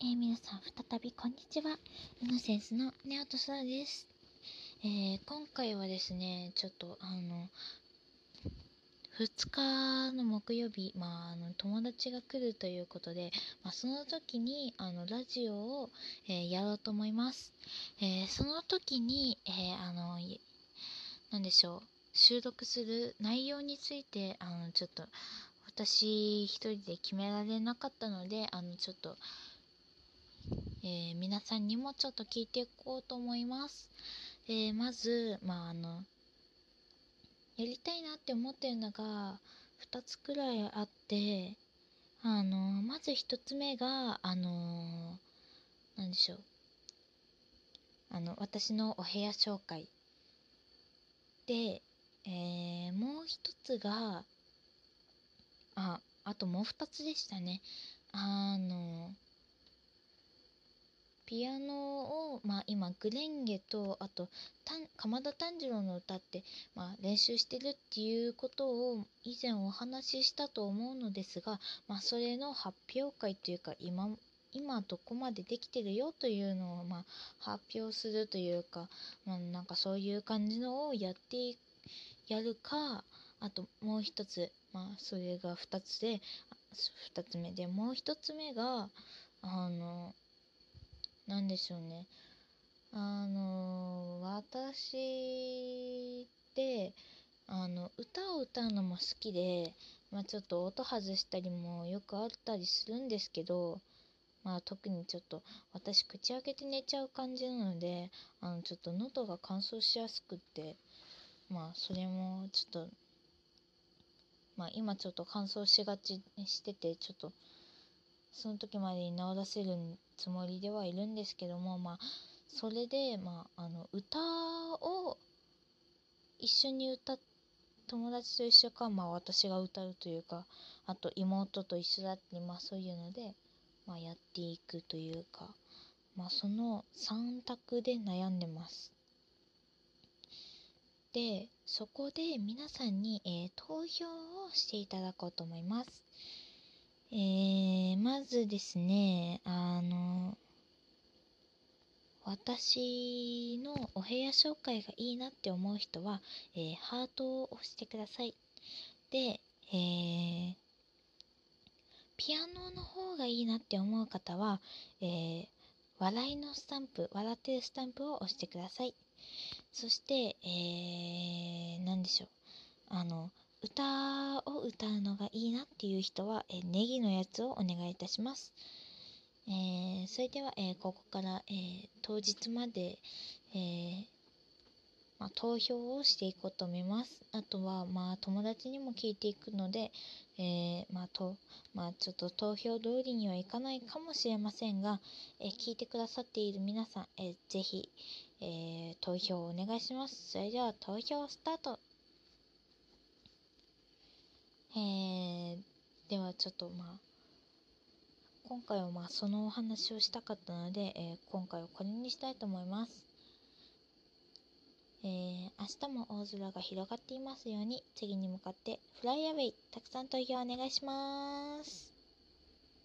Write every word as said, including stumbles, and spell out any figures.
えー、皆さん再びこんにちは。イノセンスのネオとソラです。えー、今回はですね、ちょっとあのふつかの木曜日、まあ、あの友達が来るということで、まあ、その時にあのラジオを、えー、やろうと思います。えー、その時に、えー、あのなんでしょう、収録する内容についてあのちょっと私一人で決められなかったので、あのちょっと、えー、皆さんにもちょっと聞いていこうと思います。えー、まず、まあ、あのやりたいなって思ってるのがふたつくらいあって、あのまずひとつめがあの何でしょう、あの私のお部屋紹介で、えー、もう一つがあ、あともう二つでしたね。あのピアノを、まあ、今グレンゲとあと鎌田炭治郎の歌って、まあ、練習してるっていうことを以前お話ししたと思うのですが、まあ、それの発表会というか今、今どこまでできてるよというのを、まあ、発表するというか、まあ、なんかそういう感じのをやってやるか、あともう一つ、まあ、それがふたつで、ふたつめで、もうひとつめがあのなんでしょうね、あの私ってあの歌を歌うのも好きで、まあ、ちょっと音外したりもよくあったりするんですけど、まあ、特にちょっと私口開けて寝ちゃう感じなので、あのちょっと喉が乾燥しやすくって、まあ、それもちょっと、まあ、今ちょっと乾燥しがちしてて、ちょっとその時までに治らせるつもりではいるんですけども、まあ、それで、まあ、あの歌を一緒に歌っ友達と一緒か、まあ、私が歌うというか、あと妹と一緒だって、まあ、そういうので、まあ、やっていくというか、まあ、そのさん択で悩んでます。で、そこで皆さんに、えー、投票をしていただこうと思います。えー、まずですね、あの私のお部屋紹介がいいなって思う人は、えー、ハートを押してください。で、えー、ピアノの方がいいなって思う方は、えー、笑いのスタンプ、笑ってるスタンプを押してください。そして、えー、何でしょう、あの歌を歌うのがいいなっていう人は、えー、ネギのやつをお願いいたします。えー、それでは、えー、ここから、えー、当日まで、えーまあ、投票をしていこうと思います。あとは、まあ、友達にも聞いていくので、えーまあとまあ、ちょっと投票通りにはいかないかもしれませんが、えー、聞いてくださっている皆さん、えー、ぜひ、えー、投票をお願いします。それでは投票スタート。えー、ではちょっと、まあ今回はまあそのお話をしたかったので、えー、今回はこれにしたいと思います。えー、明日も大空が広がっていますように。次に向かってフライアウェイ、たくさん投票お願いします。